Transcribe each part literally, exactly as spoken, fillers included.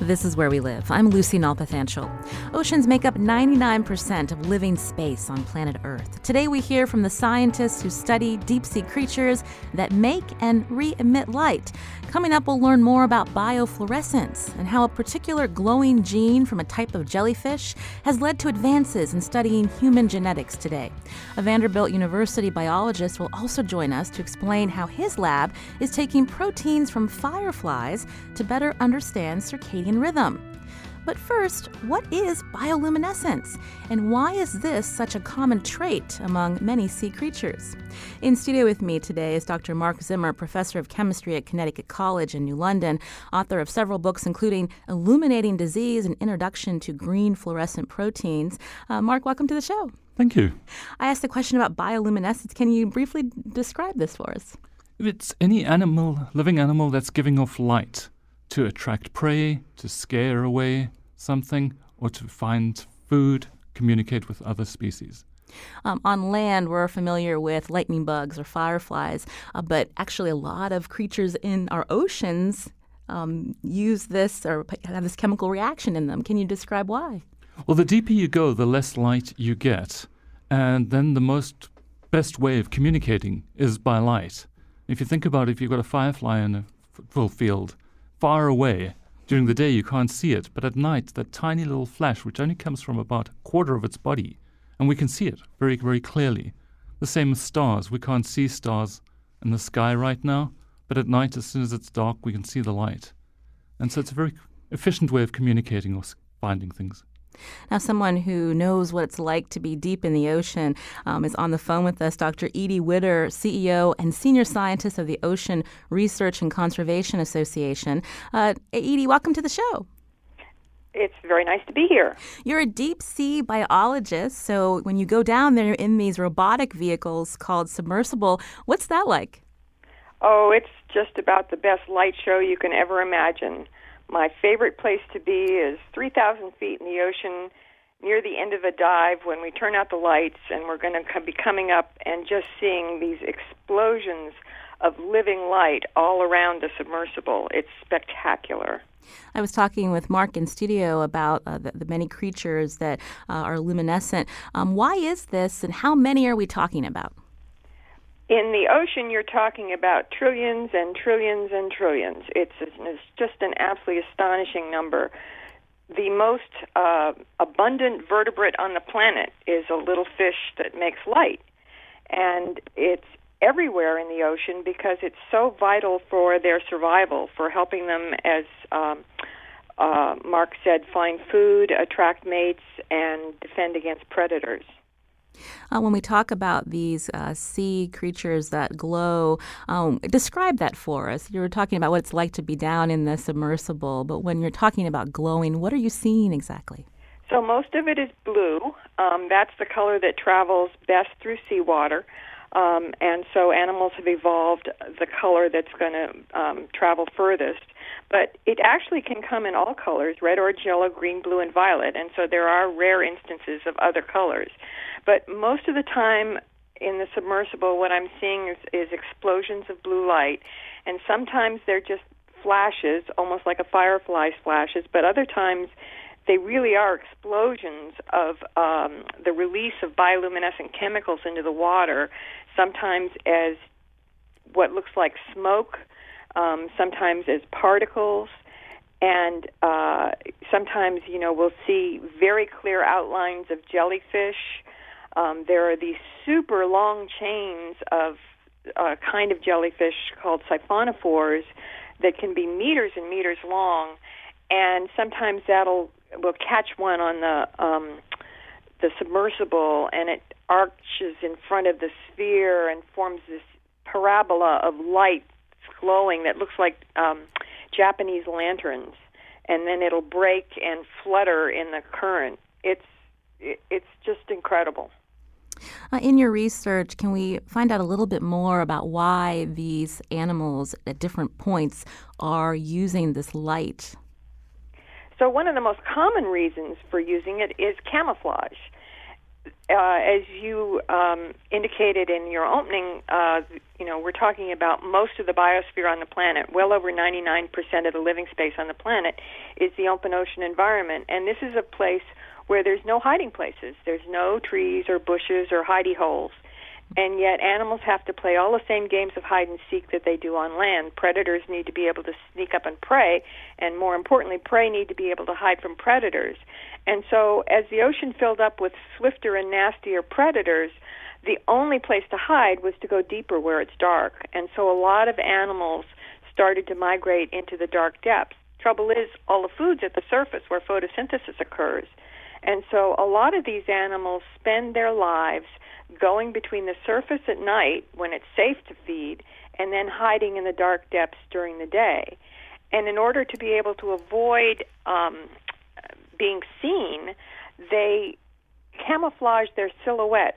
This is Where We Live. I'm Lucy Nalpathanchil. Oceans make up ninety-nine percent of living space on planet Earth. Today we hear from the scientists who study deep-sea creatures that make and re-emit light. Coming up, we'll learn more about biofluorescence and how a particular glowing gene from a type of jellyfish has led to advances in studying human genetics today. A Vanderbilt University biologist will also join us to explain how his lab is taking proteins from fireflies to better understand circadian rhythm. But first, what is bioluminescence? And why is this such a common trait among many sea creatures? In studio with me today is Doctor Mark Zimmer, professor of chemistry at Connecticut College in New London, author of several books including Illuminating Disease and Introduction to Green Fluorescent Proteins. Uh, Mark, welcome to the show. Thank you. I asked a question about bioluminescence. Can you briefly describe this for us? It's any animal, living animal that's giving off light to attract prey, to scare away something, or to find food, communicate with other species. Um, on land, we're familiar with lightning bugs or fireflies, uh, but actually a lot of creatures in our oceans um, use this or have this chemical reaction in them. Can you describe why? Well, the deeper you go, the less light you get. And then the most best way of communicating is by light. If you think about it, if you've got a firefly in a football field, far away. During the day, you can't see it, but at night, that tiny little flash, which only comes from about a quarter of its body, and we can see it very, very clearly. The same with stars. We can't see stars in the sky right now, but at night, as soon as it's dark, we can see the light. And so it's a very efficient way of communicating or finding things. Now, someone who knows what it's like to be deep in the ocean um, is on the phone with us, Doctor Edie Widder, C E O and Senior Scientist of the Ocean Research and Conservation Association. Uh, Edie, welcome to the show. It's very nice to be here. You're a deep-sea biologist, so when you go down there in these robotic vehicles called submersible, what's that like? Oh, it's just about the best light show you can ever imagine. My favorite place to be is three thousand feet in the ocean near the end of a dive when we turn out the lights and we're going to be coming up and just seeing these explosions of living light all around the submersible. It's spectacular. I was talking with Mark in studio about uh, the, the many creatures that uh, are luminescent. Um, why is this and how many are we talking about? In the ocean, you're talking about trillions and trillions and trillions. It's, it's just an absolutely astonishing number. The most uh, abundant vertebrate on the planet is a little fish that makes light. And it's everywhere in the ocean because it's so vital for their survival, for helping them, as um, uh, Mark said, find food, attract mates, and defend against predators. Uh, when we talk about these uh, sea creatures that glow, um, describe that for us. You were talking about what it's like to be down in the submersible, but when you're talking about glowing, what are you seeing exactly? So most of it is blue. Um, that's the color that travels best through seawater. Um, and so animals have evolved the color that's going to um, travel furthest. But it actually can come in all colors, red, orange, yellow, green, blue, and violet. And so there are rare instances of other colors. But most of the time in the submersible, what I'm seeing is, is explosions of blue light. And sometimes they're just flashes, almost like a firefly's flashes, but other times they really are explosions of um, the release of bioluminescent chemicals into the water, sometimes as what looks like smoke, um, sometimes as particles, and uh, sometimes, you know, we'll see very clear outlines of jellyfish. Um, there are these super long chains of a kind of jellyfish called siphonophores that can be meters and meters long, and sometimes that'll we'll catch one on the um, the submersible, and it arches in front of the sphere and forms this parabola of light glowing that looks like um, Japanese lanterns. and then it'll break and flutter in the current. It's it's just incredible. Uh, in your research, can we find out a little bit more about why these animals at different points are using this light? So one of the most common reasons for using it is camouflage. Uh, as you um, indicated in your opening, uh, you know, we're talking about most of the biosphere on the planet. Well over ninety-nine percent of the living space on the planet is the open ocean environment, and this is a place where there's no hiding places. There's no trees or bushes or hidey holes. And yet animals have to play all the same games of hide and seek that they do on land. Predators need to be able to sneak up and prey, and more importantly, prey need to be able to hide from predators. And so as the ocean filled up with swifter and nastier predators, the only place to hide was to go deeper where it's dark. And so a lot of animals started to migrate into the dark depths. Trouble is, all the food's at the surface where photosynthesis occurs. And so a lot of these animals spend their lives going between the surface at night when it's safe to feed and then hiding in the dark depths during the day. And in order to be able to avoid um, being seen, they camouflage their silhouettes.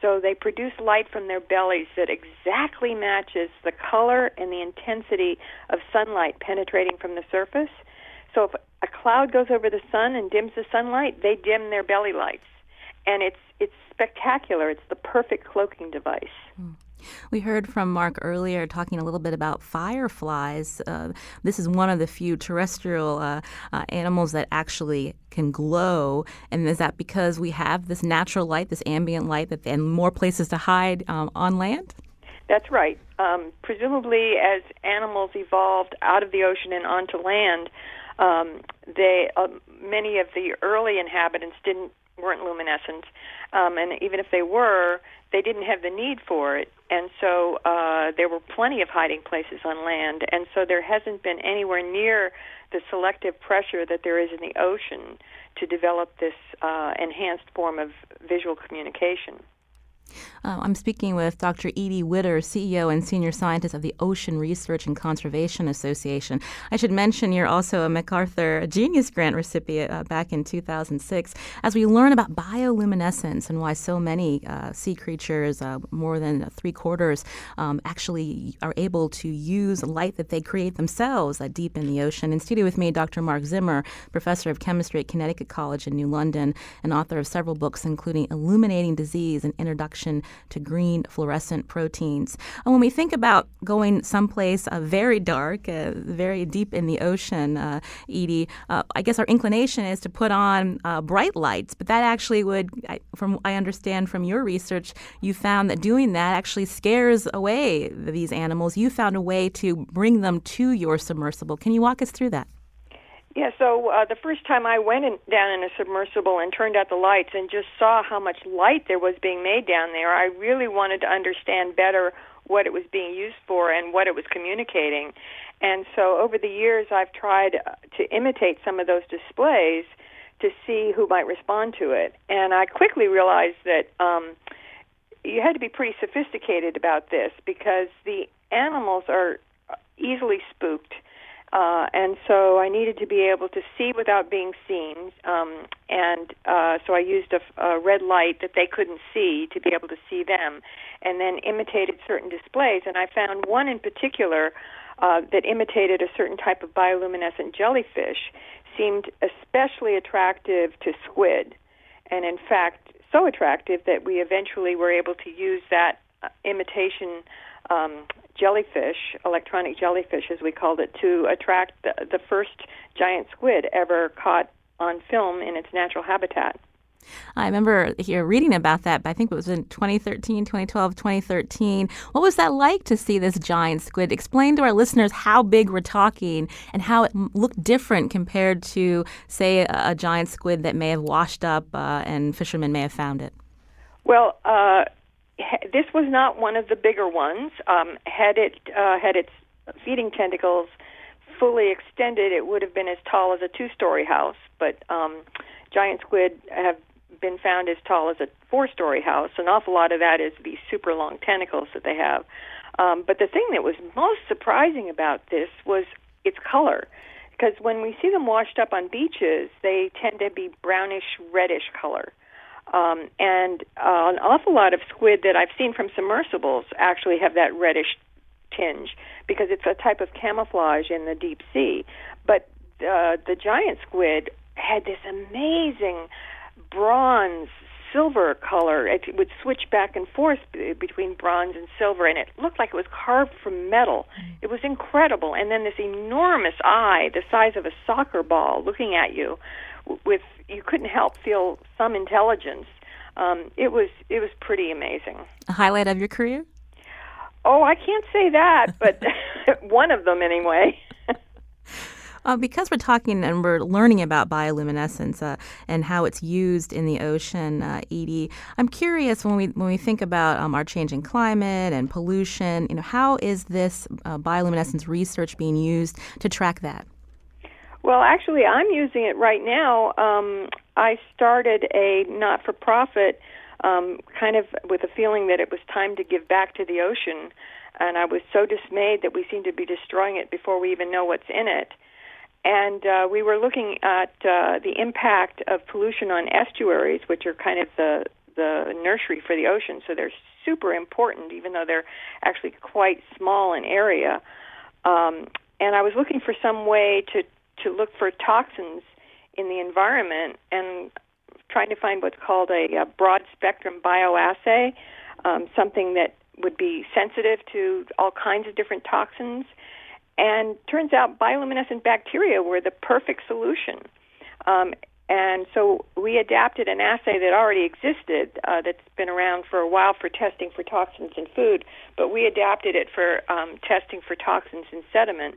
So they produce light from their bellies that exactly matches the color and the intensity of sunlight penetrating from the surface. So if a cloud goes over the sun and dims the sunlight, they dim their belly lights. And it's it's spectacular. It's the perfect cloaking device. We heard from Mark earlier talking a little bit about fireflies. Uh, this is one of the few terrestrial uh, uh, animals that actually can glow. And is that because we have this natural light, this ambient light, that and more places to hide um, on land? That's right. Um, presumably, as animals evolved out of the ocean and onto land, um, they uh, many of the early inhabitants didn't weren't luminescent, um, and even if they were, they didn't have the need for it, and so uh, there were plenty of hiding places on land, and so there hasn't been anywhere near the selective pressure that there is in the ocean to develop this uh, enhanced form of visual communication. Uh, I'm speaking with Doctor Edie Widder, C E O and Senior Scientist of the Ocean Research and Conservation Association. I should mention you're also a MacArthur Genius Grant recipient uh, back in two thousand six. As we learn about bioluminescence and why so many uh, sea creatures, uh, more than three-quarters, um, actually are able to use light that they create themselves uh, deep in the ocean. In studio with me, Doctor Mark Zimmer, professor of chemistry at Connecticut College in New London and author of several books, including Illuminating Disease and Introduction to Green Fluorescent Proteins. And when we think about going someplace uh, very dark, uh, very deep in the ocean, uh, Edie, uh, I guess our inclination is to put on uh, bright lights, but that actually would, I, from I understand from your research, you found that doing that actually scares away these animals. You found a way to bring them to your submersible. Can you walk us through that? Yeah, so uh, the first time I went in, down in a submersible and turned out the lights and just saw how much light there was being made down there, I really wanted to understand better what it was being used for and what it was communicating. And so over the years, I've tried to imitate some of those displays to see who might respond to it. And I quickly realized that um, you had to be pretty sophisticated about this because the animals are easily spooked. Uh, and so I needed to be able to see without being seen, um, and uh, so I used a, a red light that they couldn't see to be able to see them, and then imitated certain displays. And I found one in particular uh, that imitated a certain type of bioluminescent jellyfish, seemed especially attractive to squid, and in fact so attractive that we eventually were able to use that imitation um jellyfish, electronic jellyfish as we called it, to attract the, the first giant squid ever caught on film in its natural habitat. I remember here reading about that, but I think it was in twenty thirteen, twenty twelve, twenty thirteen. What was that like to see this giant squid? Explain to our listeners how big we're talking and how it looked different compared to, say, a, a giant squid that may have washed up uh, and fishermen may have found it. Well, uh, this was not one of the bigger ones. Um, had it uh, had its feeding tentacles fully extended, it would have been as tall as a two-story house. But um, giant squid have been found as tall as a four-story house. An awful lot of that is these super long tentacles that they have. Um, but the thing that was most surprising about this was its color. because when we see them washed up on beaches, they tend to be brownish, reddish color. Um, and uh, an awful lot of squid that I've seen from submersibles actually have that reddish tinge because it's a type of camouflage in the deep sea. But uh, the giant squid had this amazing bronze silver color. It would switch back and forth b- between bronze and silver, and it looked like it was carved from metal. It was incredible. And then this enormous eye, the size of a soccer ball, looking at you, with you couldn't help feel some intelligence. Um, it was it was pretty amazing. A highlight of your career? Oh, I can't say that, but one of them anyway. Uh, because we're talking and we're learning about bioluminescence uh, and how it's used in the ocean, uh, Edie, I'm curious when we when we think about um, our changing climate and pollution, you know, how is this uh, bioluminescence research being used to track that? Well, actually, I'm using it right now. Um, I started a not-for-profit um, kind of with a feeling that it was time to give back to the ocean, and I was so dismayed that we seemed to be destroying it before we even know what's in it. And uh, we were looking at uh, the impact of pollution on estuaries, which are kind of the, the nursery for the ocean. So they're super important, even though they're actually quite small in area. Um, and I was looking for some way to, to look for toxins in the environment and trying to find what's called a, a broad-spectrum bioassay, um, something that would be sensitive to all kinds of different toxins. And turns out bioluminescent bacteria were the perfect solution. Um, and so we adapted an assay that already existed uh, that's been around for a while for testing for toxins in food, but we adapted it for um, testing for toxins in sediment.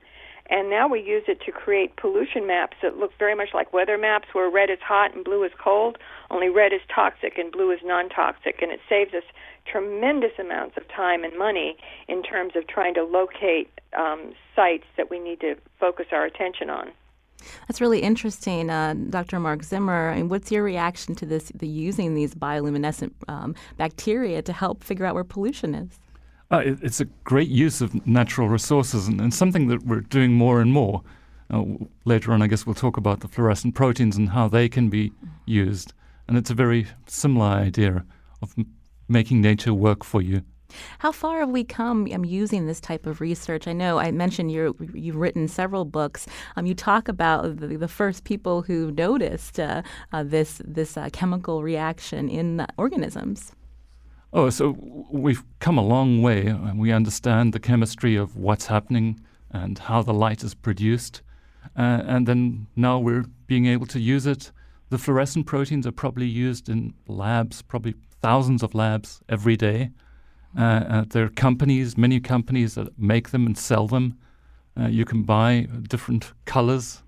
And now we use it to create pollution maps that look very much like weather maps where red is hot and blue is cold, only red is toxic and blue is non-toxic. And it saves us tremendous amounts of time and money in terms of trying to locate um, sites that we need to focus our attention on. That's really interesting, uh, Doctor Mark Zimmer. I mean, what's your reaction to this, the using these bioluminescent um, bacteria to help figure out where pollution is? Uh, it, it's a great use of natural resources and, and something that we're doing more and more. Uh, later on, I guess we'll talk about the fluorescent proteins and how they can be used. And it's a very similar idea of m- making nature work for you. How far have we come um, using this type of research? I know I mentioned you're, you've written several books. Um, you talk about the, the first people who noticed uh, uh, this, this uh, chemical reaction in uh, organisms. Oh, so we've come a long way, and we understand the chemistry of what's happening and how the light is produced. Uh, and then now we're being able to use it. The fluorescent proteins are probably used in labs, probably thousands of labs every day. Uh, uh, there are companies, many companies that make them and sell them. Uh, you can buy different colors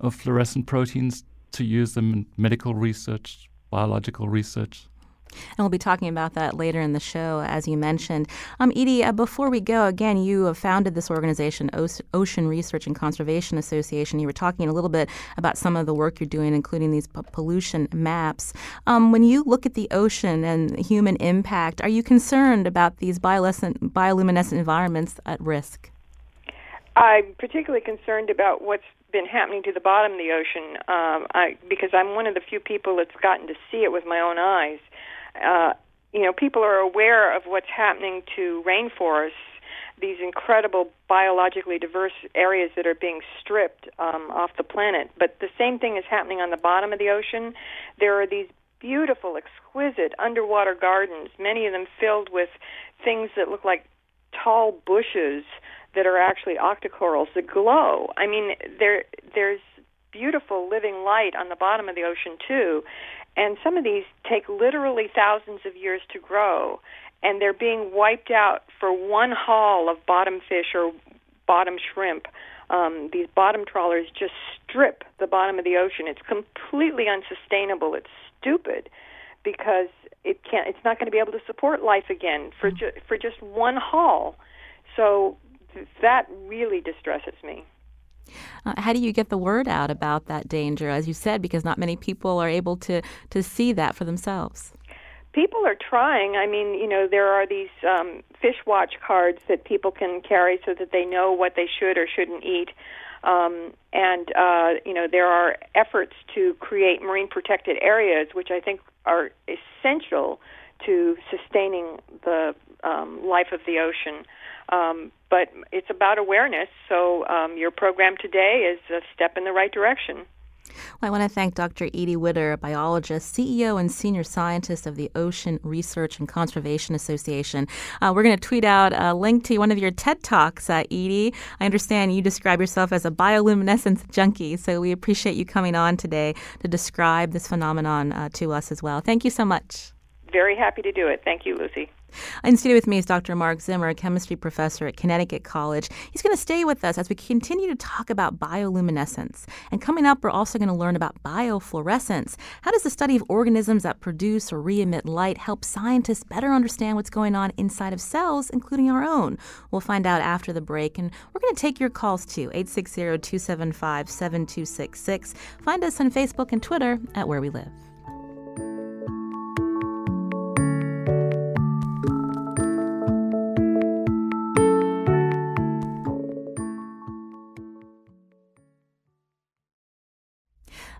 of fluorescent proteins to use them in medical research, biological research. And we'll be talking about that later in the show, as you mentioned. Um, Edie, uh, before we go, again, you have founded this organization, o- Ocean Research and Conservation Association. You were talking a little bit about some of the work you're doing, including these p- pollution maps. Um, when you look at the ocean and human impact, are you concerned about these bioluminescent, bioluminescent environments at risk? I'm particularly concerned about what's been happening to the bottom of the ocean, um, I, because I'm one of the few people that's gotten to see it with my own eyes. Uh, you know, people are aware of what's happening to rainforests, these incredible biologically diverse areas that are being stripped um, off the planet. But the same thing is happening on the bottom of the ocean. There are these beautiful, exquisite underwater gardens, many of them filled with things that look like tall bushes that are actually octocorals that glow. I mean, there there's beautiful living light on the bottom of the ocean, too. And some of these take literally thousands of years to grow, and they're being wiped out for one haul of bottom fish or bottom shrimp. Um, these bottom trawlers just strip the bottom of the ocean. It's completely unsustainable. It's stupid because it can't. It's not going to be able to support life again for ju- for just one haul. So th- that really distresses me. Uh, how do you get the word out about that danger, as you said, because not many people are able to, to see that for themselves? People are trying. I mean, you know, there are these um, fish watch cards that people can carry so that they know what they should or shouldn't eat. Um, and, uh, you know, there are efforts to create marine protected areas, which I think are essential to sustaining the um, life of the ocean. Um, but it's about awareness, so um, your program today is a step in the right direction. Well, I want to thank Doctor Edie Widder, biologist, C E O, and senior scientist of the Ocean Research and Conservation Association. Uh, we're going to tweet out a link to one of your TED Talks, uh, Edie. I understand you describe yourself as a bioluminescence junkie, so we appreciate you coming on today to describe this phenomenon uh, to us as well. Thank you so much. Very happy to do it. Thank you, Lucy. In studio with me is Doctor Mark Zimmer, a chemistry professor at Connecticut College. He's going to stay with us as we continue to talk about bioluminescence. And coming up, we're also going to learn about biofluorescence. How does the study of organisms that produce or re-emit light help scientists better understand what's going on inside of cells, including our own? We'll find out after the break. And we're going to take your calls, too, eight six zero, two seven five, seven two six six. Find us on Facebook and Twitter at Where We Live.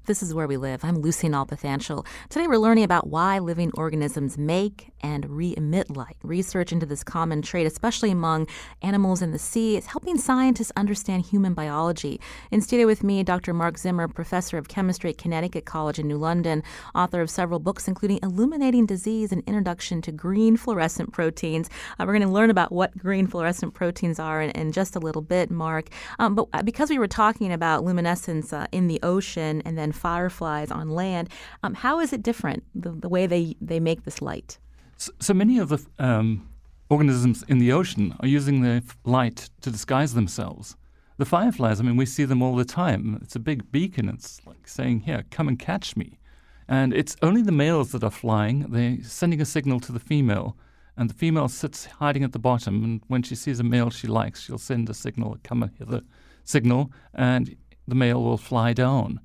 This is Where We Live. I'm Lucy Nalpathanchil. Today we're learning about why living organisms make and re-emit light. Research into this common trait, especially among animals in the sea, is helping scientists understand human biology. In studio with me, Doctor Mark Zimmer, professor of chemistry at Connecticut College in New London, author of several books, including Illuminating Disease and Introduction to Green Fluorescent Proteins. Uh, we're going to learn about what green fluorescent proteins are in, in just a little bit, Mark. Um, but because we were talking about luminescence uh, in the ocean and then fireflies on land. Um, how is it different, the, the way they, they make this light? So, so many of the um, organisms in the ocean are using the light to disguise themselves. The fireflies, I mean, we see them all the time. It's a big beacon. It's like saying, here, come and catch me. And it's only the males that are flying. They're sending a signal to the female. And the female sits hiding at the bottom. And when she sees a male she likes, she'll send a signal, come hither signal, and the male will fly down.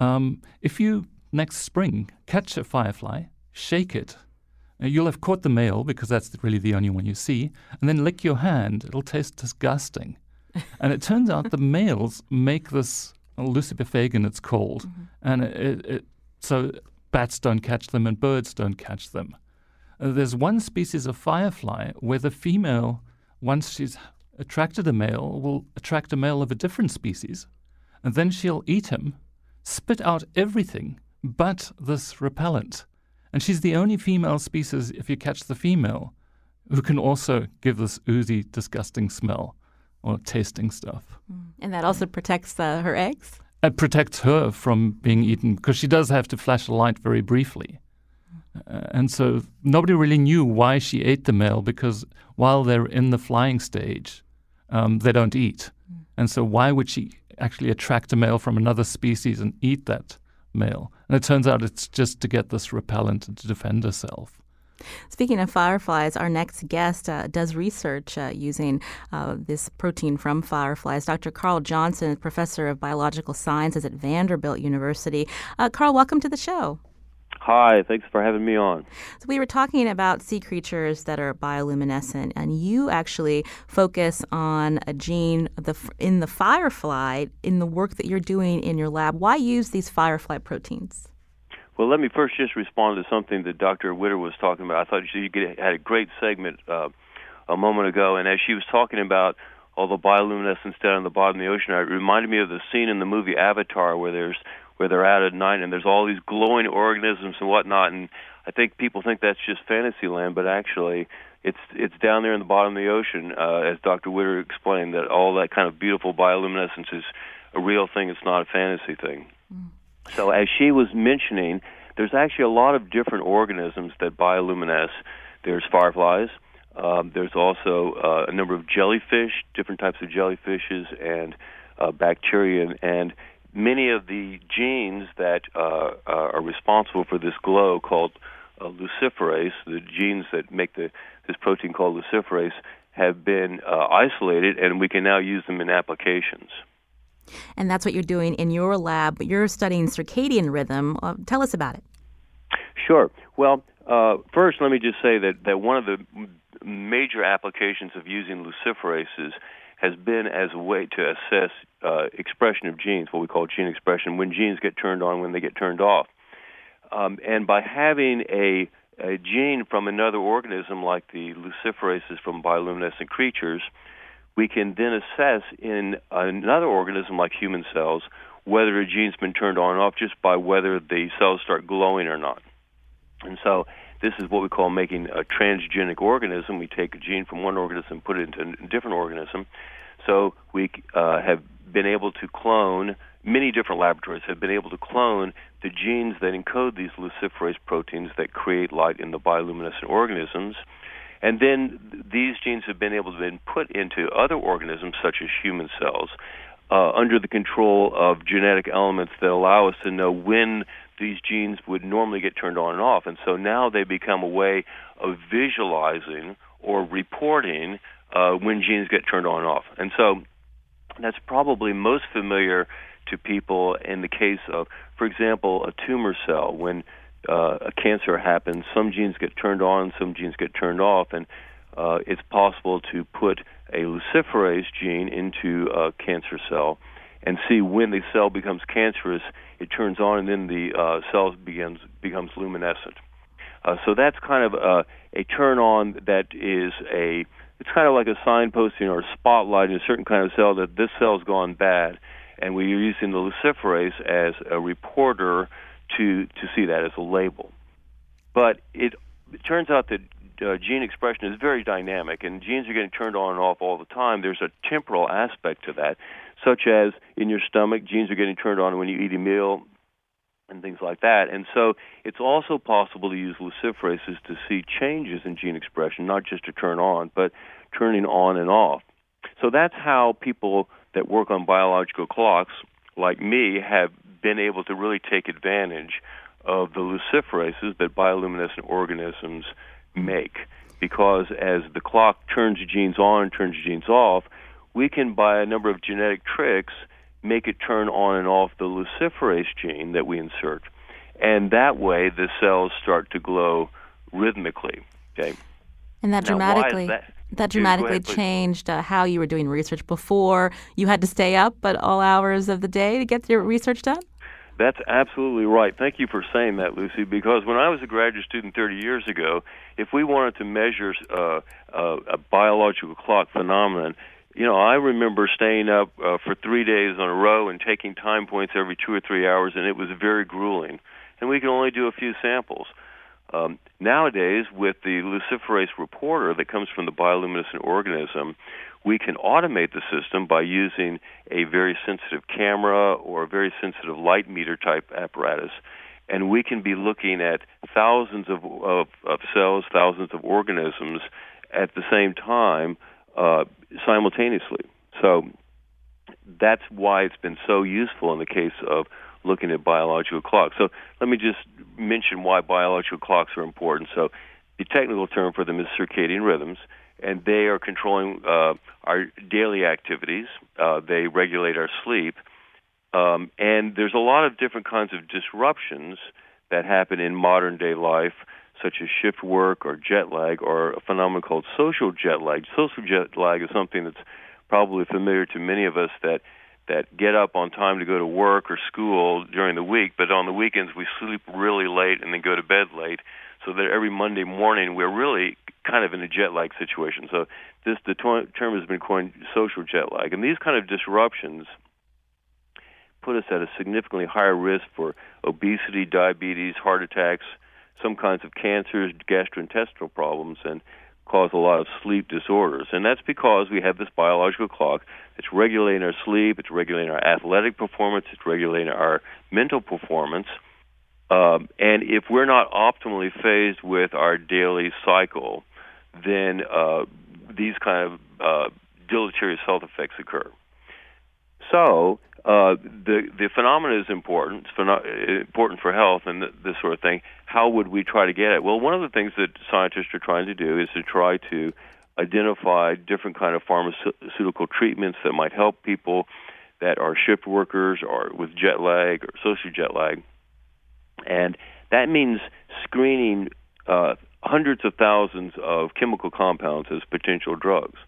Um, if you, next spring, catch a firefly, shake it, you'll have caught the male because that's really the only one you see, and then lick your hand. It'll taste disgusting. And it turns out the males make this leucophagan, it's called. Mm-hmm. And it, it, so bats don't catch them and birds don't catch them. Uh, there's one species of firefly where the female, once she's attracted a male, will attract a male of a different species, and then she'll eat him, spit out everything but this repellent. And she's the only female species, if you catch the female, who can also give this oozy, disgusting smell or tasting stuff. And that also protects uh, her eggs? It protects her from being eaten because she does have to flash a light very briefly. Uh, and so nobody really knew why she ate the male because while they're in the flying stage, um, they don't eat. And so why would she actually attract a male from another species and eat that male? And it turns out it's just to get this repellent and to defend herself. Speaking of fireflies, our next guest uh, does research uh, using uh, this protein from fireflies. Doctor Carl Johnson, professor of biological sciences at Vanderbilt University. Uh, Carl, welcome to the show. Hi, thanks for having me on. So we were talking about sea creatures that are bioluminescent, and you actually focus on a gene the, in the firefly in the work that you're doing in your lab. Why use these firefly proteins? Well, let me first just respond to something that Doctor Widder was talking about. I thought she had a great segment uh, a moment ago, and as she was talking about all the bioluminescence down on the bottom of the ocean, it reminded me of the scene in the movie Avatar where there's where they're out at night, and there's all these glowing organisms and whatnot, and I think people think that's just fantasy land, but actually it's it's down there in the bottom of the ocean, uh, as Doctor Widder explained, that all that kind of beautiful bioluminescence is a real thing, it's not a fantasy thing. Mm. So as she was mentioning, there's actually a lot of different organisms that bioluminesce. There's fireflies, um, there's also uh, a number of jellyfish, different types of jellyfishes, and uh, bacteria, and many of the genes that uh, are responsible for this glow called uh, luciferase, the genes that make the, this protein called luciferase, have been uh, isolated, and we can now use them in applications. And that's what you're doing in your lab. You're studying circadian rhythm. Uh, tell us about it. Sure. Well, uh, first let me just say that, that one of the major applications of using luciferases has been as a way to assess uh, expression of genes, what we call gene expression, when genes get turned on, when they get turned off. Um, and by having a, a gene from another organism like the luciferases from bioluminescent creatures, we can then assess in another organism like human cells whether a gene's been turned on and off just by whether the cells start glowing or not. And so this is what we call making a transgenic organism. We take a gene from one organism, put it into a different organism. So we uh, have been able to clone, many different laboratories have been able to clone the genes that encode these luciferase proteins that create light in the bioluminescent organisms. And then these genes have been able to then put into other organisms, such as human cells, uh, under the control of genetic elements that allow us to know when these genes would normally get turned on and off. And so now they become a way of visualizing or reporting uh, when genes get turned on and off. And so that's probably most familiar to people in the case of, for example, a tumor cell. When uh, a cancer happens, some genes get turned on, some genes get turned off, and uh, it's possible to put a luciferase gene into a cancer cell and see when the cell becomes cancerous, it turns on, and then the uh, cell begins, becomes luminescent. Uh, so that's kind of a, a turn-on that is a, it's kind of like a signposting or a spotlight in a certain kind of cell that this cell's gone bad, and we're using the luciferase as a reporter to, to see that as a label. But it, it turns out that Uh, gene expression is very dynamic, and genes are getting turned on and off all the time. There's a temporal aspect to that, such as in your stomach, genes are getting turned on when you eat a meal and things like that. And so it's also possible to use luciferases to see changes in gene expression, not just to turn on, but turning on and off. So that's how people that work on biological clocks, like me, have been able to really take advantage of the luciferases that bioluminescent organisms make, because as the clock turns genes on, turns genes off, we can, by a number of genetic tricks, make it turn on and off the luciferase gene that we insert. And that way, the cells start to glow rhythmically. Okay. And that now, dramatically that? that dramatically ahead, changed uh, how you were doing research before. You had to stay up at all hours of the day to get your research done? That's absolutely right. Thank you for saying that, Lucy, because when I was a graduate student thirty years ago, if we wanted to measure uh, uh, a biological clock phenomenon, you know, I remember staying up uh, for three days in a row and taking time points every two or three hours, and it was very grueling. And we could only do a few samples. Um, nowadays, with the luciferase reporter that comes from the bioluminescent organism, we can automate the system by using a very sensitive camera or a very sensitive light meter type apparatus, and we can be looking at thousands of, of, of cells, thousands of organisms at the same time uh, simultaneously. So that's why it's been so useful in the case of looking at biological clocks. So let me just mention why biological clocks are important. So the technical term for them is circadian rhythms, and they are controlling uh, our daily activities. Uh, they regulate our sleep. Um, and there's a lot of different kinds of disruptions that happen in modern day life, such as shift work or jet lag or a phenomenon called social jet lag. Social jet lag is something that's probably familiar to many of us that, that get up on time to go to work or school during the week, but on the weekends we sleep really late and then go to bed late, so that every Monday morning we're really kind of in a jet-lag situation. So this the term has been coined social jet lag. And these kind of disruptions put us at a significantly higher risk for obesity, diabetes, heart attacks, some kinds of cancers, gastrointestinal problems, and cause a lot of sleep disorders. And that's because we have this biological clock that's regulating our sleep, it's regulating our athletic performance, it's regulating our mental performance. Um, and if we're not optimally phased with our daily cycle, then uh, these kind of uh, deleterious health effects occur. So uh, the the phenomenon is important. It's phenom- important for health and th- this sort of thing. How would we try to get it? Well, one of the things that scientists are trying to do is to try to identify different kind of pharmaceutical treatments that might help people that are shift workers or with jet lag or social jet lag. And that means screening uh, hundreds of thousands of chemical compounds as potential drugs.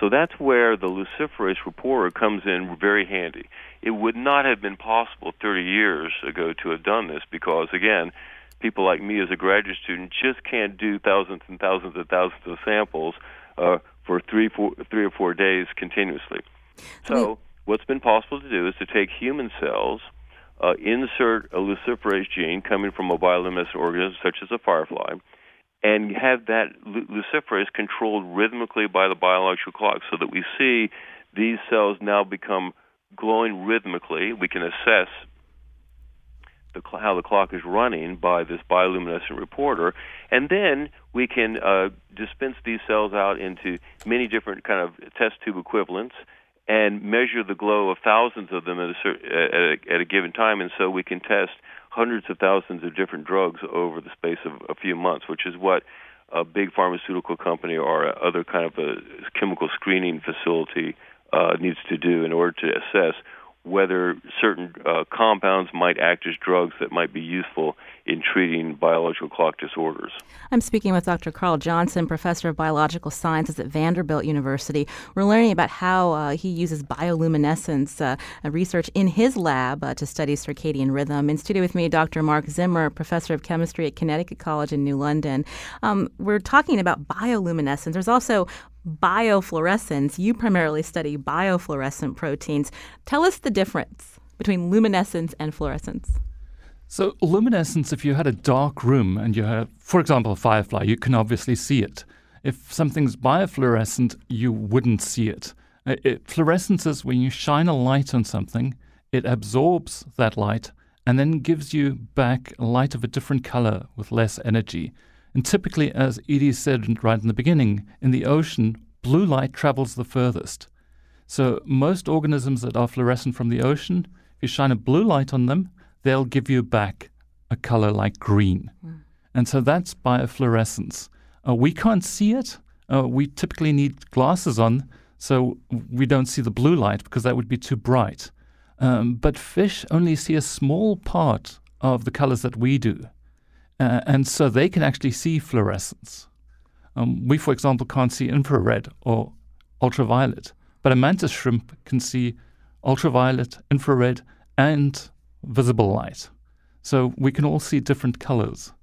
So that's where the luciferase reporter comes in very handy. It would not have been possible thirty years ago to have done this because, again, people like me as a graduate student just can't do thousands and thousands and thousands of samples uh, for three, four, three or four days continuously. So what's been possible to do is to take human cells, uh, insert a luciferase gene coming from a bioluminescent organism such as a firefly, and have that luciferase controlled rhythmically by the biological clock so that we see these cells now become glowing rhythmically. We can assess the, how the clock is running by this bioluminescent reporter, and then we can uh, dispense these cells out into many different kind of test tube equivalents and measure the glow of thousands of them at a, certain, at a, at a given time, and so we can test hundreds of thousands of different drugs over the space of a few months, which is what a big pharmaceutical company or a other kind of a chemical screening facility uh, needs to do in order to assess whether certain uh, compounds might act as drugs that might be useful in treating biological clock disorders. I'm speaking with Doctor Carl Johnson, professor of biological sciences at Vanderbilt University. We're learning about how uh, he uses bioluminescence uh, research in his lab uh, to study circadian rhythm. In studio with me, Doctor Mark Zimmer, professor of chemistry at Connecticut College in New London. Um, we're talking about bioluminescence. There's also biofluorescence. You primarily study biofluorescent proteins. Tell us the difference between luminescence and fluorescence. So luminescence, if you had a dark room and you had, for example, a firefly, you can obviously see it. If something's biofluorescent, you wouldn't see it. It, it fluorescence is when you shine a light on something, it absorbs that light and then gives you back a light of a different color with less energy. And typically, as Edie said right in the beginning, in the ocean, blue light travels the furthest. So most organisms that are fluorescent from the ocean, if you shine a blue light on them, they'll give you back a color like green. Mm. And so that's biofluorescence. Uh, we can't see it. Uh, we typically need glasses on, so we don't see the blue light because that would be too bright. Um, but fish only see a small part of the colors that we do. Uh, and so they can actually see fluorescence. Um, we, for example, can't see infrared or ultraviolet, but a mantis shrimp can see ultraviolet, infrared, and visible light. So we can all see different colors.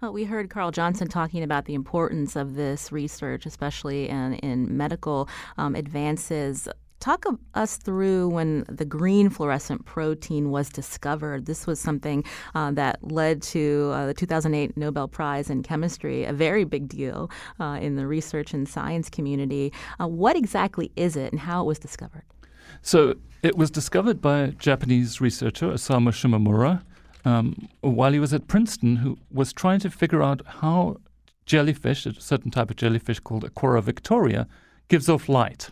Well, we heard Carl Johnson talking about the importance of this research, especially in, in medical um, advances. Talk us through when the green fluorescent protein was discovered. This was something uh, that led to uh, the two thousand eight Nobel Prize in Chemistry, a very big deal uh, in the research and science community. Uh, what exactly is it and how it was discovered? So it was discovered by a Japanese researcher, Osamu Shimomura, um, while he was at Princeton, who was trying to figure out how jellyfish, a certain type of jellyfish called Aequorea victoria, gives off light.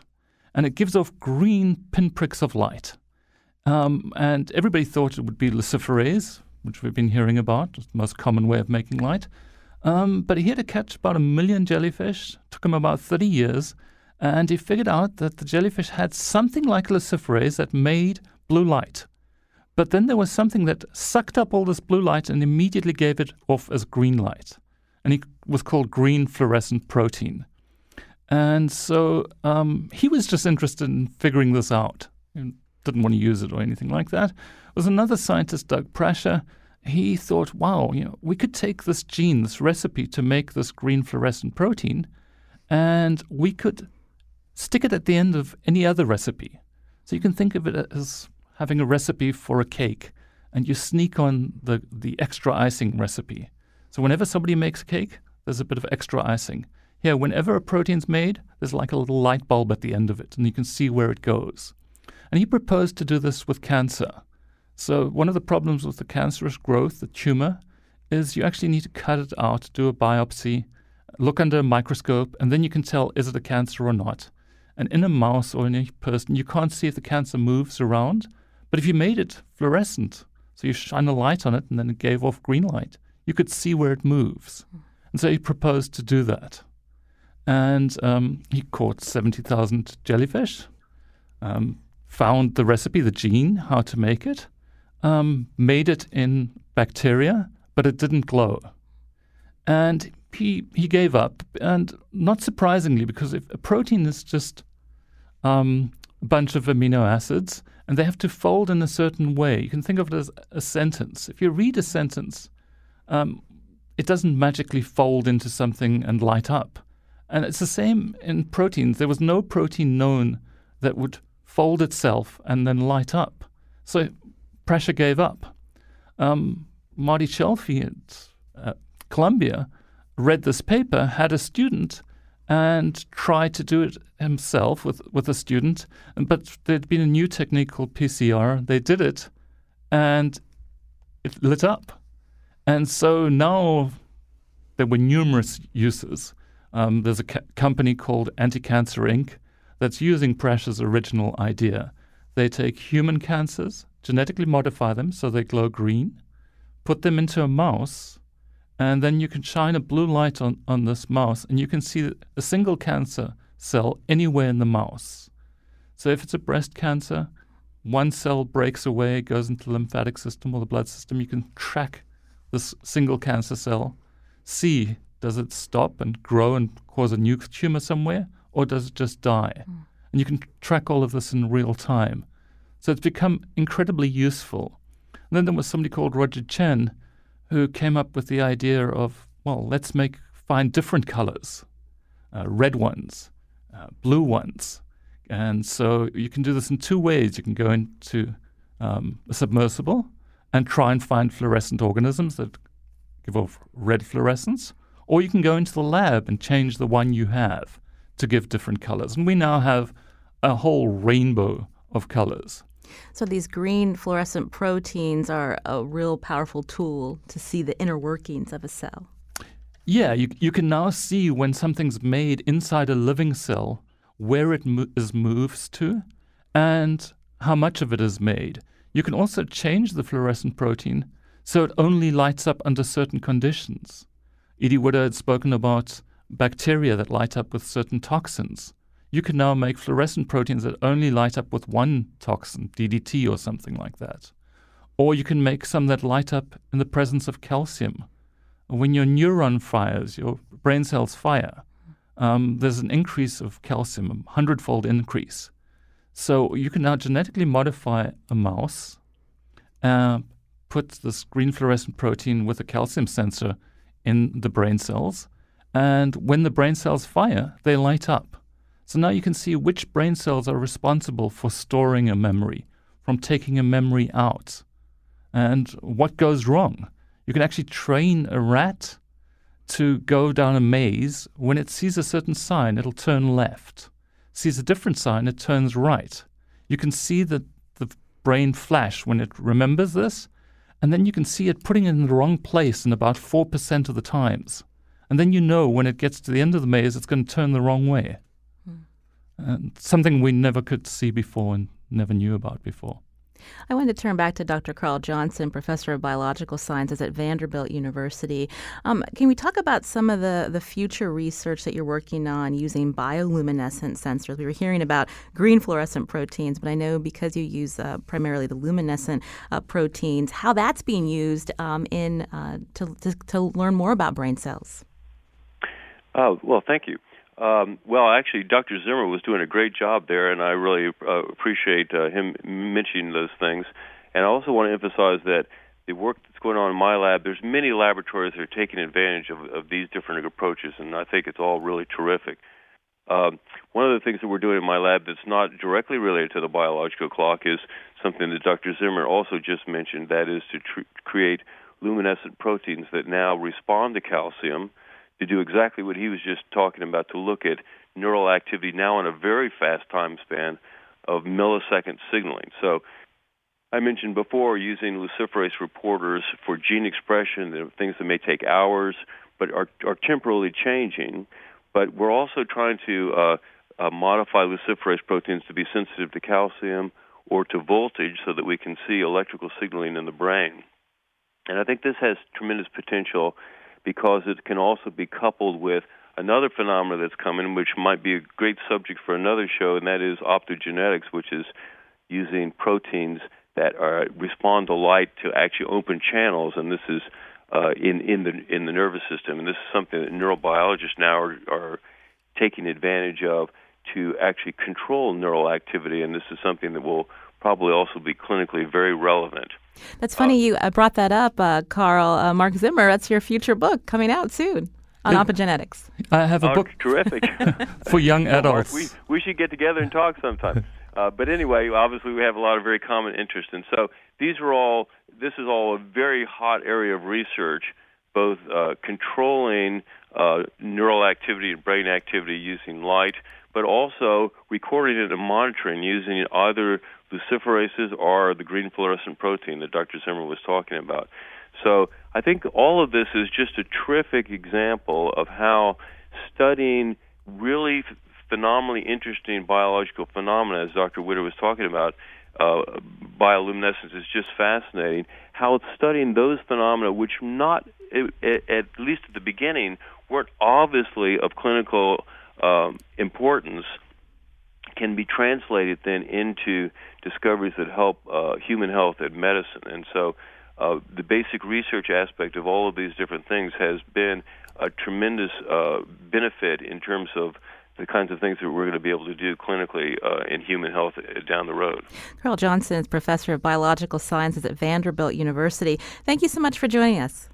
And it gives off green pinpricks of light. Um, and everybody thought it would be luciferase, which we've been hearing about, the most common way of making light. Um, but he had to catch about a million jellyfish, took him about thirty years, and he figured out that the jellyfish had something like luciferase that made blue light. But then there was something that sucked up all this blue light and immediately gave it off as green light. And it was called green fluorescent protein. And so um, he was just interested in figuring this out. He didn't want to use it or anything like that. There was another scientist, Doug Prasher. He thought, wow, you know, we could take this gene, this recipe to make this green fluorescent protein, and we could stick it at the end of any other recipe. So you can think of it as having a recipe for a cake, and you sneak on the, the extra icing recipe. So whenever somebody makes a cake, there's a bit of extra icing. Here, yeah, whenever a protein's made, there's like a little light bulb at the end of it, and you can see where it goes. And he proposed to do this with cancer. So one of the problems with the cancerous growth, the tumor, is you actually need to cut it out, do a biopsy, look under a microscope, and then you can tell is it a cancer or not. And in a mouse or in a person, you can't see if the cancer moves around. But if you made it fluorescent, so you shine a light on it and then it gave off green light, you could see where it moves. And so he proposed to do that. And um, he caught seventy thousand jellyfish, um, found the recipe, the gene, how to make it, um, made it in bacteria, but it didn't glow. And he he gave up, and not surprisingly, because if a protein is just um, a bunch of amino acids, and they have to fold in a certain way. You can think of it as a sentence. If you read a sentence, um, it doesn't magically fold into something and light up. And it's the same in proteins. There was no protein known that would fold itself and then light up. So Prasher gave up. Um, Marty Chalfie at uh, Columbia read this paper, had a student, and tried to do it himself with, with a student. But there'd been a new technique called P C R. They did it, and it lit up. And so now there were numerous uses. Um, there's a ca- company called Anti-Cancer Incorporated that's using Prasher's original idea. They take human cancers, genetically modify them so they glow green, put them into a mouse, and then you can shine a blue light on, on this mouse, and you can see a single cancer cell anywhere in the mouse. So if it's a breast cancer, one cell breaks away, goes into the lymphatic system or the blood system. You can track this single cancer cell, see does it stop and grow and cause a new tumor somewhere, or does it just die? Mm. And you can track all of this in real time. So it's become incredibly useful. And then there was somebody called Roger Chen who came up with the idea of, well, let's make find different colors, uh, red ones, uh, blue ones. And so you can do this in two ways. You can go into um, a submersible and try and find fluorescent organisms that give off red fluorescence, or you can go into the lab and change the one you have to give different colors. And we now have a whole rainbow of colors. So these green fluorescent proteins are a real powerful tool to see the inner workings of a cell. Yeah, you, you can now see when something's made inside a living cell, where it mo- is moves to, and how much of it is made. You can also change the fluorescent protein so it only lights up under certain conditions. Edie Widder had spoken about bacteria that light up with certain toxins. You can now make fluorescent proteins that only light up with one toxin, D D T or something like that. Or you can make some that light up in the presence of calcium. When your neuron fires, your brain cells fire, um, there's an increase of calcium, a hundredfold increase. So you can now genetically modify a mouse, uh, put this green fluorescent protein with a calcium sensor in the brain cells, and when the brain cells fire, they light up. So now you can see which brain cells are responsible for storing a memory, from taking a memory out, and what goes wrong. You can actually train a rat to go down a maze. When it sees a certain sign, it'll turn left. Sees a different sign, it turns right. You can see the, the brain flash when it remembers this, and then you can see it putting it in the wrong place in about four percent of the times. And then you know when it gets to the end of the maze, it's going to turn the wrong way. Mm. And something we never could see before and never knew about before. I wanted to turn back to Doctor Carl Johnson, professor of biological sciences at Vanderbilt University. Um, can we talk about some of the, the future research that you're working on using bioluminescent sensors? We were hearing about green fluorescent proteins, but I know because you use uh, primarily the luminescent uh, proteins, how that's being used um, in uh, to, to, to learn more about brain cells. Oh, well, thank you. Um, well, actually, Doctor Zimmer was doing a great job there, and I really uh, appreciate uh, him mentioning those things. And I also want to emphasize that the work that's going on in my lab, there's many laboratories that are taking advantage of, of these different approaches, and I think it's all really terrific. Um, one of the things that we're doing in my lab that's not directly related to the biological clock is something that Doctor Zimmer also just mentioned, that is to tr- create luminescent proteins that now respond to calcium, to do exactly what he was just talking about, to look at neural activity now in a very fast time span of millisecond signaling. So I mentioned before using luciferase reporters for gene expression, things that may take hours but are, are temporally changing. But we're also trying to uh, uh, modify luciferase proteins to be sensitive to calcium or to voltage so that we can see electrical signaling in the brain. And I think this has tremendous potential because it can also be coupled with another phenomena that's coming, which might be a great subject for another show, and that is optogenetics, which is using proteins that are, respond to light to actually open channels. And this is uh, in in the in the nervous system. And this is something that neurobiologists now are, are taking advantage of to actually control neural activity. And this is something that will probably also be clinically very relevant. That's funny um, you brought that up, uh, Carl. Uh, Mark Zimmer, that's your future book coming out soon on yeah. epigenetics. I have a oh, book terrific for young adults. Mark, we, we should get together and talk sometime. Uh, but anyway, obviously we have a lot of very common interests. And so these are all, this is all a very hot area of research, both uh, controlling uh, neural activity and brain activity using light, but also recording it and monitoring using either luciferases or the green fluorescent protein that Doctor Zimmer was talking about. So I think all of this is just a terrific example of how studying really phenomenally interesting biological phenomena, as Doctor Widder was talking about, uh, bioluminescence is just fascinating, how it's studying those phenomena which not, at least at the beginning, weren't obviously of clinical um, importance, can be translated then into discoveries that help uh, human health and medicine. And so uh, the basic research aspect of all of these different things has been a tremendous uh, benefit in terms of the kinds of things that we're going to be able to do clinically uh, in human health down the road. Carl Johnson is professor of biological sciences at Vanderbilt University. Thank you so much for joining us.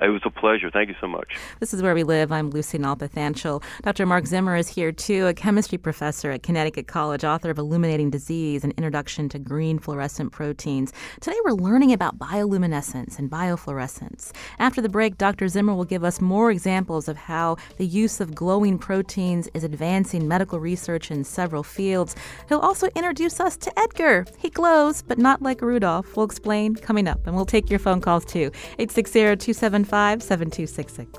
It was a pleasure. Thank you so much. This is Where We Live. I'm Lucy Nalpathanchil. Doctor Mark Zimmer is here, too, a chemistry professor at Connecticut College, author of Illuminating Disease, An Introduction to Green Fluorescent Proteins. Today we're learning about bioluminescence and biofluorescence. After the break, Doctor Zimmer will give us more examples of how the use of glowing proteins is advancing medical research in several fields. He'll also introduce us to Edgar. He glows, but not like Rudolph. We'll explain coming up, and we'll take your phone calls, too. eight six zero two seven five seven two six six.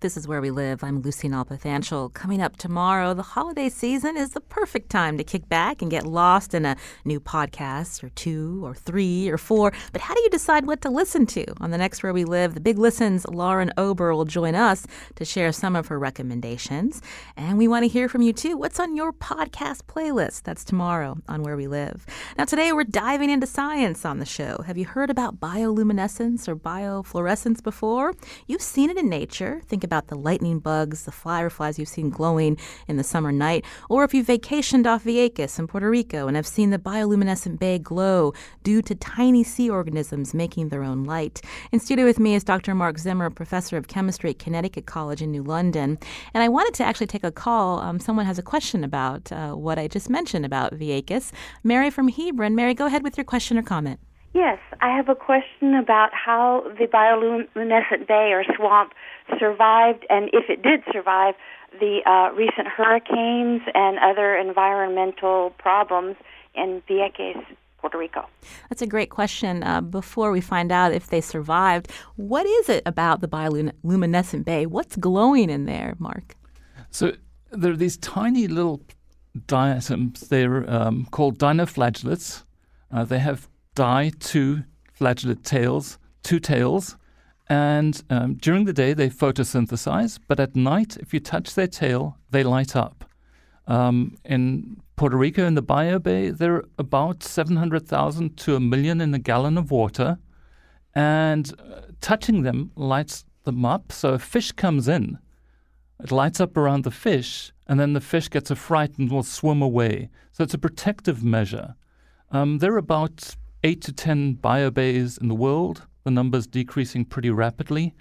This is Where We Live. I'm Lucy Nalpathanchil. Coming up tomorrow, the holiday season is the perfect time to kick back and get lost in a new podcast or two or three or four. But how do you decide what to listen to? On the next Where We Live, the Big Listens, Lauren Ober will join us to share some of her recommendations. And we want to hear from you, too. What's on your podcast playlist? That's tomorrow on Where We Live. Now, today we're diving into science on the show. Have you heard about bioluminescence or biofluorescence before? You've seen it in nature. Think about About the lightning bugs, the fireflies you've seen glowing in the summer night, or if you've vacationed off Vieques in Puerto Rico and have seen the bioluminescent bay glow due to tiny sea organisms making their own light. In studio with me is Doctor Mark Zimmer, professor of chemistry at Connecticut College in New London. And I wanted to actually take a call. Um, someone has a question about uh, what I just mentioned about Vieques. Mary from Hebron. Mary, go ahead with your question or comment. Yes, I have a question about how the bioluminescent bay or swamp survived, and if it did survive, the uh, recent hurricanes and other environmental problems in Vieques, Puerto Rico. That's a great question. Uh, before we find out if they survived, what is it about the bioluminescent bay? What's glowing in there, Mark? So there are these tiny little diatoms. They're um, called dinoflagellates. Uh, they have dye two flagellate tails, two tails, and um, during the day they photosynthesize, but at night, if you touch their tail, they light up. Um, in Puerto Rico, in the Bahía Bay, there are about seven hundred thousand to a million in a gallon of water, and uh, touching them lights them up. So a fish comes in, it lights up around the fish, and then the fish gets a fright and will swim away. So it's a protective measure. Um, there are about eight to ten biobays in the world. The number's decreasing pretty rapidly,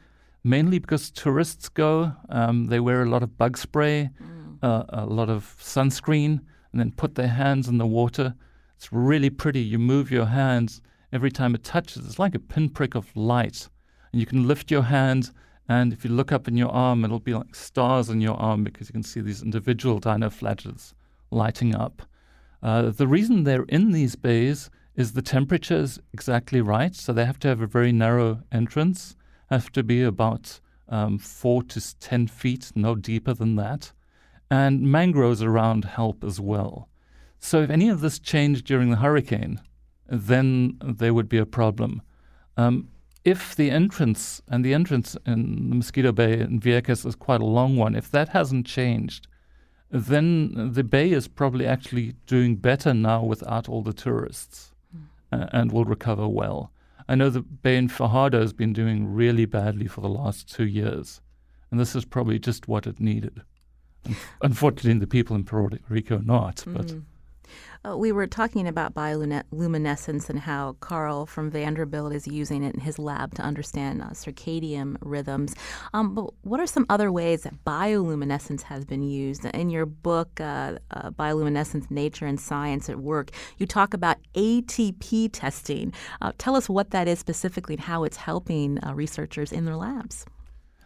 mainly because tourists go. Um, they wear a lot of bug spray, mm. uh, a lot of sunscreen, and then put their hands in the water. It's really pretty. You move your hands every time it touches. It's like a pinprick of light. And you can lift your hand, and if you look up in your arm, it'll be like stars in your arm because you can see these individual dinoflagellates lighting up. Uh, the reason they're in these bays is the temperature is exactly right. So they have to have a very narrow entrance, have to be about um, four to ten feet, no deeper than that. And mangroves around help as well. So if any of this changed during the hurricane, then there would be a problem. Um, if the entrance, and the entrance in the Mosquito Bay in Vieques is quite a long one, if that hasn't changed, then the bay is probably actually doing better now without all the tourists mm. uh, and will recover well. I know the bay in Fajardo has been doing really badly for the last two years, and this is probably just what it needed. Unfortunately, the people in Puerto Rico not, but... Mm. Uh, we were talking about bioluminescence and how Carl from Vanderbilt is using it in his lab to understand uh, circadian rhythms. Um, but what are some other ways that bioluminescence has been used? In your book, uh, uh, Bioluminescence, Nature and Science at Work, you talk about A T P testing. Uh, tell us what that is specifically and how it's helping uh, researchers in their labs.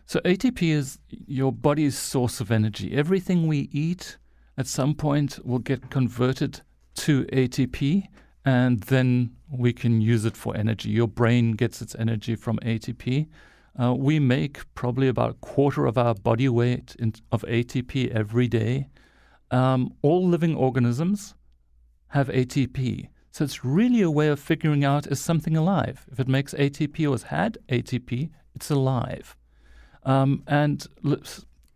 So A T P is your body's source of energy. Everything we eat at some point will get converted to A T P, and then we can use it for energy. Your brain gets its energy from A T P. Uh, we make probably about a quarter of our body weight in, of A T P every day. Um, all living organisms have A T P. So it's really a way of figuring out, is something alive? If it makes A T P or has had A T P, it's alive. Um, and li-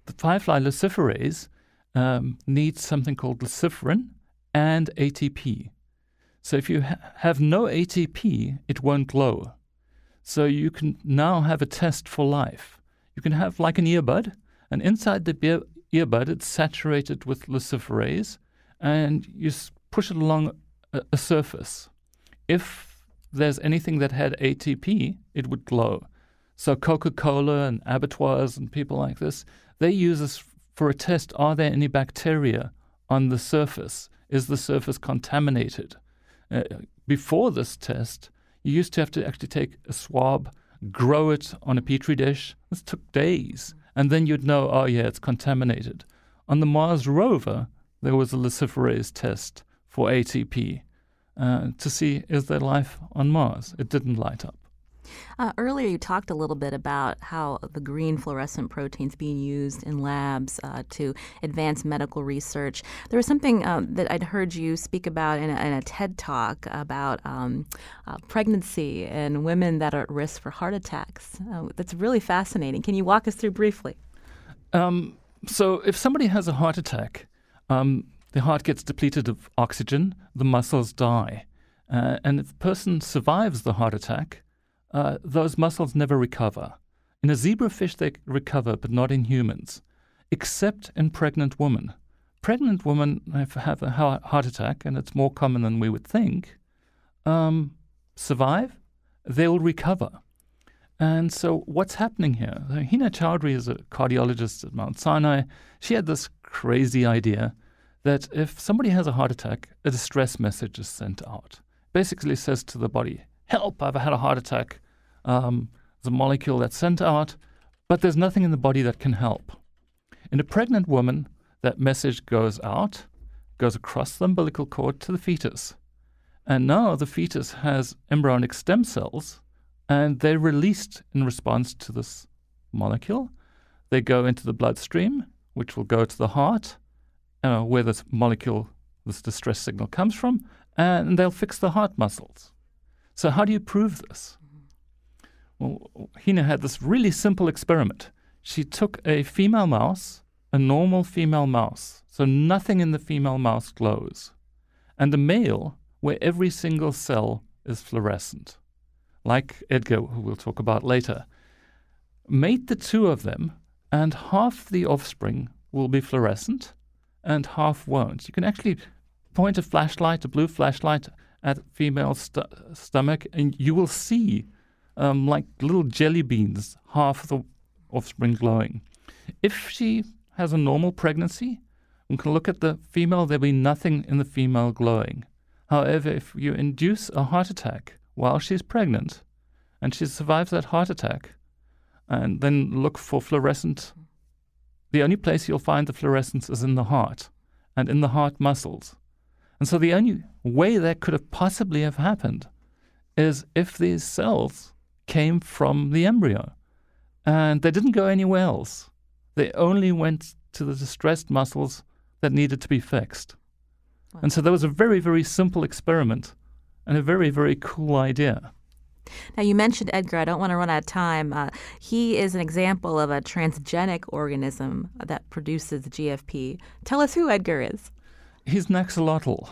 the firefly luciferase um, needs something called luciferin and A T P. So if you ha- have no A T P, it won't glow. So you can now have a test for life. You can have like an earbud, and inside the be- earbud, it's saturated with luciferase, and you s- push it along a-, a surface. If there's anything that had A T P, it would glow. So Coca-Cola and abattoirs and people like this, they use this for a test. Are there any bacteria on the surface? Is the surface contaminated? Uh, before this test, you used to have to actually take a swab, grow it on a petri dish. This took days. And then you'd know, oh, yeah, it's contaminated. On the Mars rover, there was a luciferase test for A T P uh, to see, is there life on Mars? It didn't light up. Uh, earlier, you talked a little bit about how the green fluorescent proteins being used in labs uh, to advance medical research. There was something um, that I'd heard you speak about in a, in a TED Talk about um, uh, pregnancy and women that are at risk for heart attacks. Uh, that's really fascinating. Can you walk us through briefly? Um, so if somebody has a heart attack, um, the heart gets depleted of oxygen, the muscles die. Uh, and if the person survives the heart attack, Uh, those muscles never recover. In a zebrafish, they recover, but not in humans, except in pregnant women. Pregnant women have a heart attack, and it's more common than we would think, um, survive, they'll recover. And so what's happening here? Hina Chaudhary is a cardiologist at Mount Sinai. She had this crazy idea that if somebody has a heart attack, a distress message is sent out. Basically says to the body, help, I've had a heart attack. Um, there's a molecule that's sent out, but there's nothing in the body that can help. In a pregnant woman, that message goes out, goes across the umbilical cord to the fetus. And now the fetus has embryonic stem cells, and they're released in response to this molecule. They go into the bloodstream, which will go to the heart, uh, where this molecule, this distress signal comes from, and they'll fix the heart muscles. So how do you prove this? Well, Hina had this really simple experiment. She took a female mouse, a normal female mouse, so nothing in the female mouse glows, and a male where every single cell is fluorescent, like Edgar, who we'll talk about later. Mate the two of them, and half the offspring will be fluorescent and half won't. You can actually point a flashlight, a blue flashlight, at female st- stomach, and you will see um, like little jelly beans, half the offspring glowing. If she has a normal pregnancy, we can look at the female, there'll be nothing in the female glowing. However, if you induce a heart attack while she's pregnant, and she survives that heart attack, and then look for fluorescent, the only place you'll find the fluorescence is in the heart, and in the heart muscles. And so the only way that could have possibly have happened is if these cells came from the embryo and they didn't go anywhere else. They only went to the distressed muscles that needed to be fixed. Wow. And so there was a very, very simple experiment and a very, very cool idea. Now, you mentioned Edgar. I don't want to run out of time. Uh, he is an example of a transgenic organism that produces G F P. Tell us who Edgar is. He's an axolotl.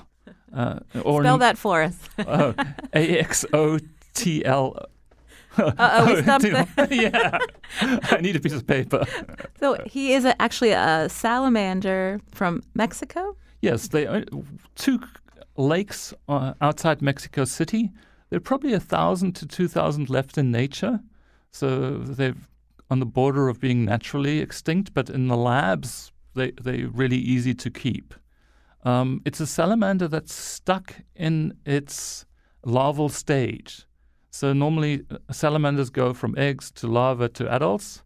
Uh, or Spell an, that for us. uh, A X O T L. Uh-oh, we stopped there. Yeah. I need a piece of paper. So he is a, actually a salamander from Mexico? Yes. They uh, two lakes uh, outside Mexico City. There are probably one thousand to two thousand left in nature. So they're on the border of being naturally extinct, but in the labs, they, they're really easy to keep. Um, it's a salamander that's stuck in its larval stage. So normally salamanders go from eggs to larva to adults.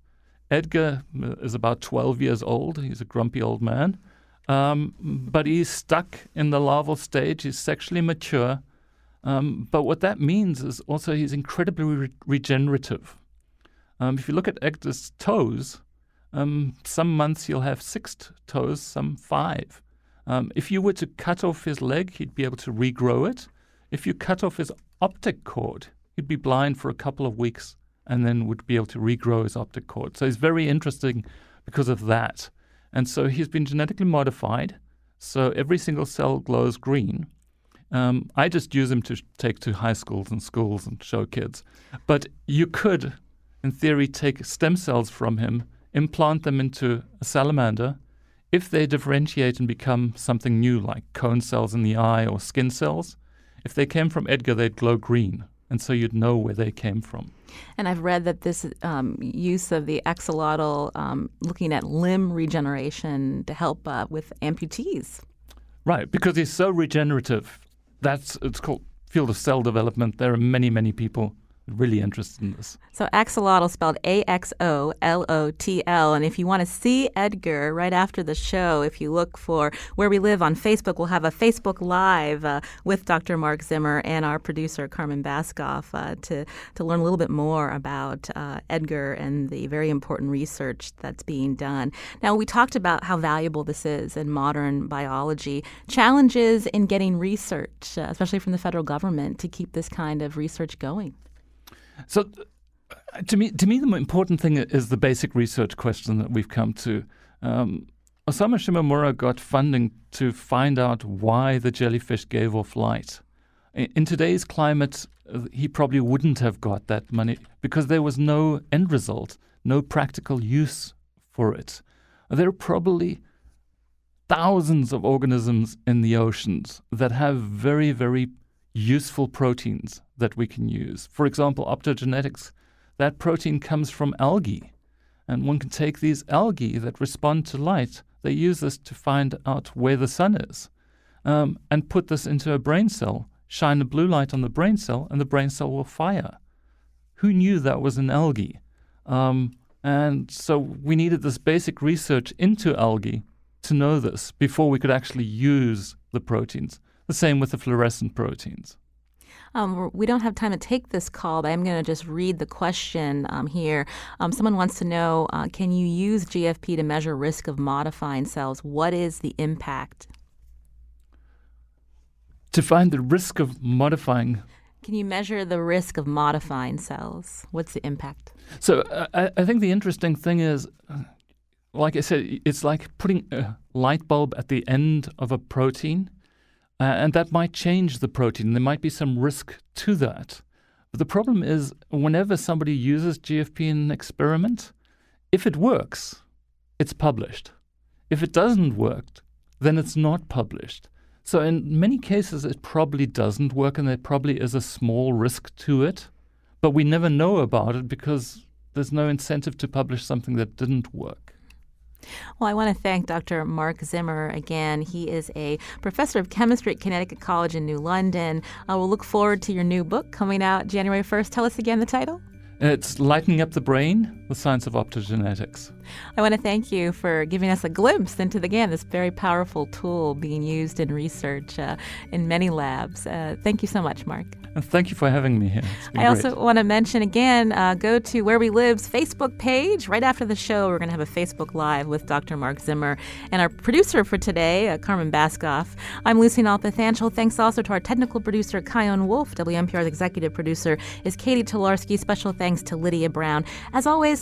Edgar is about twelve years old. He's a grumpy old man. Um, but he's stuck in the larval stage. He's sexually mature. Um, but what that means is also he's incredibly re- regenerative. Um, if you look at Edgar's toes, um, some months you'll have six t- toes, some five. Um, if you were to cut off his leg, he'd be able to regrow it. If you cut off his optic cord, he'd be blind for a couple of weeks and then would be able to regrow his optic cord. So he's very interesting because of that. And so he's been genetically modified, so every single cell glows green. Um, I just use them to sh- take to high schools and schools and show kids. But you could, in theory, take stem cells from him, implant them into a salamander. If they differentiate and become something new, like cone cells in the eye or skin cells, if they came from Edgar, they'd glow green. And so you'd know where they came from. And I've read that this um, use of the axolotl, um, looking at limb regeneration to help uh, with amputees. Right, because he's so regenerative. That's it's called field of cell development. There are many, many people really interested in this. So axolotl spelled A X O L O T L. And if you want to see Edgar right after the show, if you look for Where We Live on Facebook, we'll have a Facebook Live uh, with Doctor Mark Zimmer and our producer, Carmen Baskoff, uh, to, to learn a little bit more about uh, Edgar and the very important research that's being done. Now, we talked about how valuable this is in modern biology. Challenges in getting research, uh, especially from the federal government, to keep this kind of research going. So to me, to me, the important thing is the basic research question that we've come to. Um, Osamu Shimomura got funding to find out why the jellyfish gave off light. In, in today's climate, he probably wouldn't have got that money because there was no end result, no practical use for it. There are probably thousands of organisms in the oceans that have very, very useful proteins that we can use. For example, optogenetics, that protein comes from algae. And one can take these algae that respond to light, they use this to find out where the sun is, um, and put this into a brain cell, shine a blue light on the brain cell, and the brain cell will fire. Who knew that was an algae? Um, and so we needed this basic research into algae to know this before we could actually use the proteins. The same with the fluorescent proteins. Um, we don't have time to take this call, but I'm going to just read the question um, here. Um, someone wants to know, uh, can you use G F P to measure risk of modifying cells? What is the impact? To find the risk of modifying. Can you measure the risk of modifying cells? What's the impact? So uh, I, I think the interesting thing is, uh, like I said, it's like putting a light bulb at the end of a protein. Uh, and that might change the protein. There might be some risk to that. But the problem is whenever somebody uses G F P in an experiment, if it works, it's published. If it doesn't work, then it's not published. So in many cases, it probably doesn't work and there probably is a small risk to it. But we never know about it because there's no incentive to publish something that didn't work. Well, I want to thank Doctor Mark Zimmer again. He is a professor of chemistry at Connecticut College in New London. Uh, we'll look forward to your new book coming out January first. Tell us again the title. It's Lighting Up the Brain, the science of optogenetics. I want to thank you for giving us a glimpse into, again, this very powerful tool being used in research uh, in many labs. Uh, thank you so much, Mark. And thank you for having me here. It's been I great. also want to mention, again, uh, go to Where We Live's Facebook page. Right after the show, we're going to have a Facebook Live with Doctor Mark Zimmer. And our producer for today, uh, Carmen Baskoff. I'm Lucy Nalpathanchil. Thanks also to our technical producer, Kion Wolf. W M P R's executive producer is Katie Tolarski. Special thanks to Lydia Brown. As always,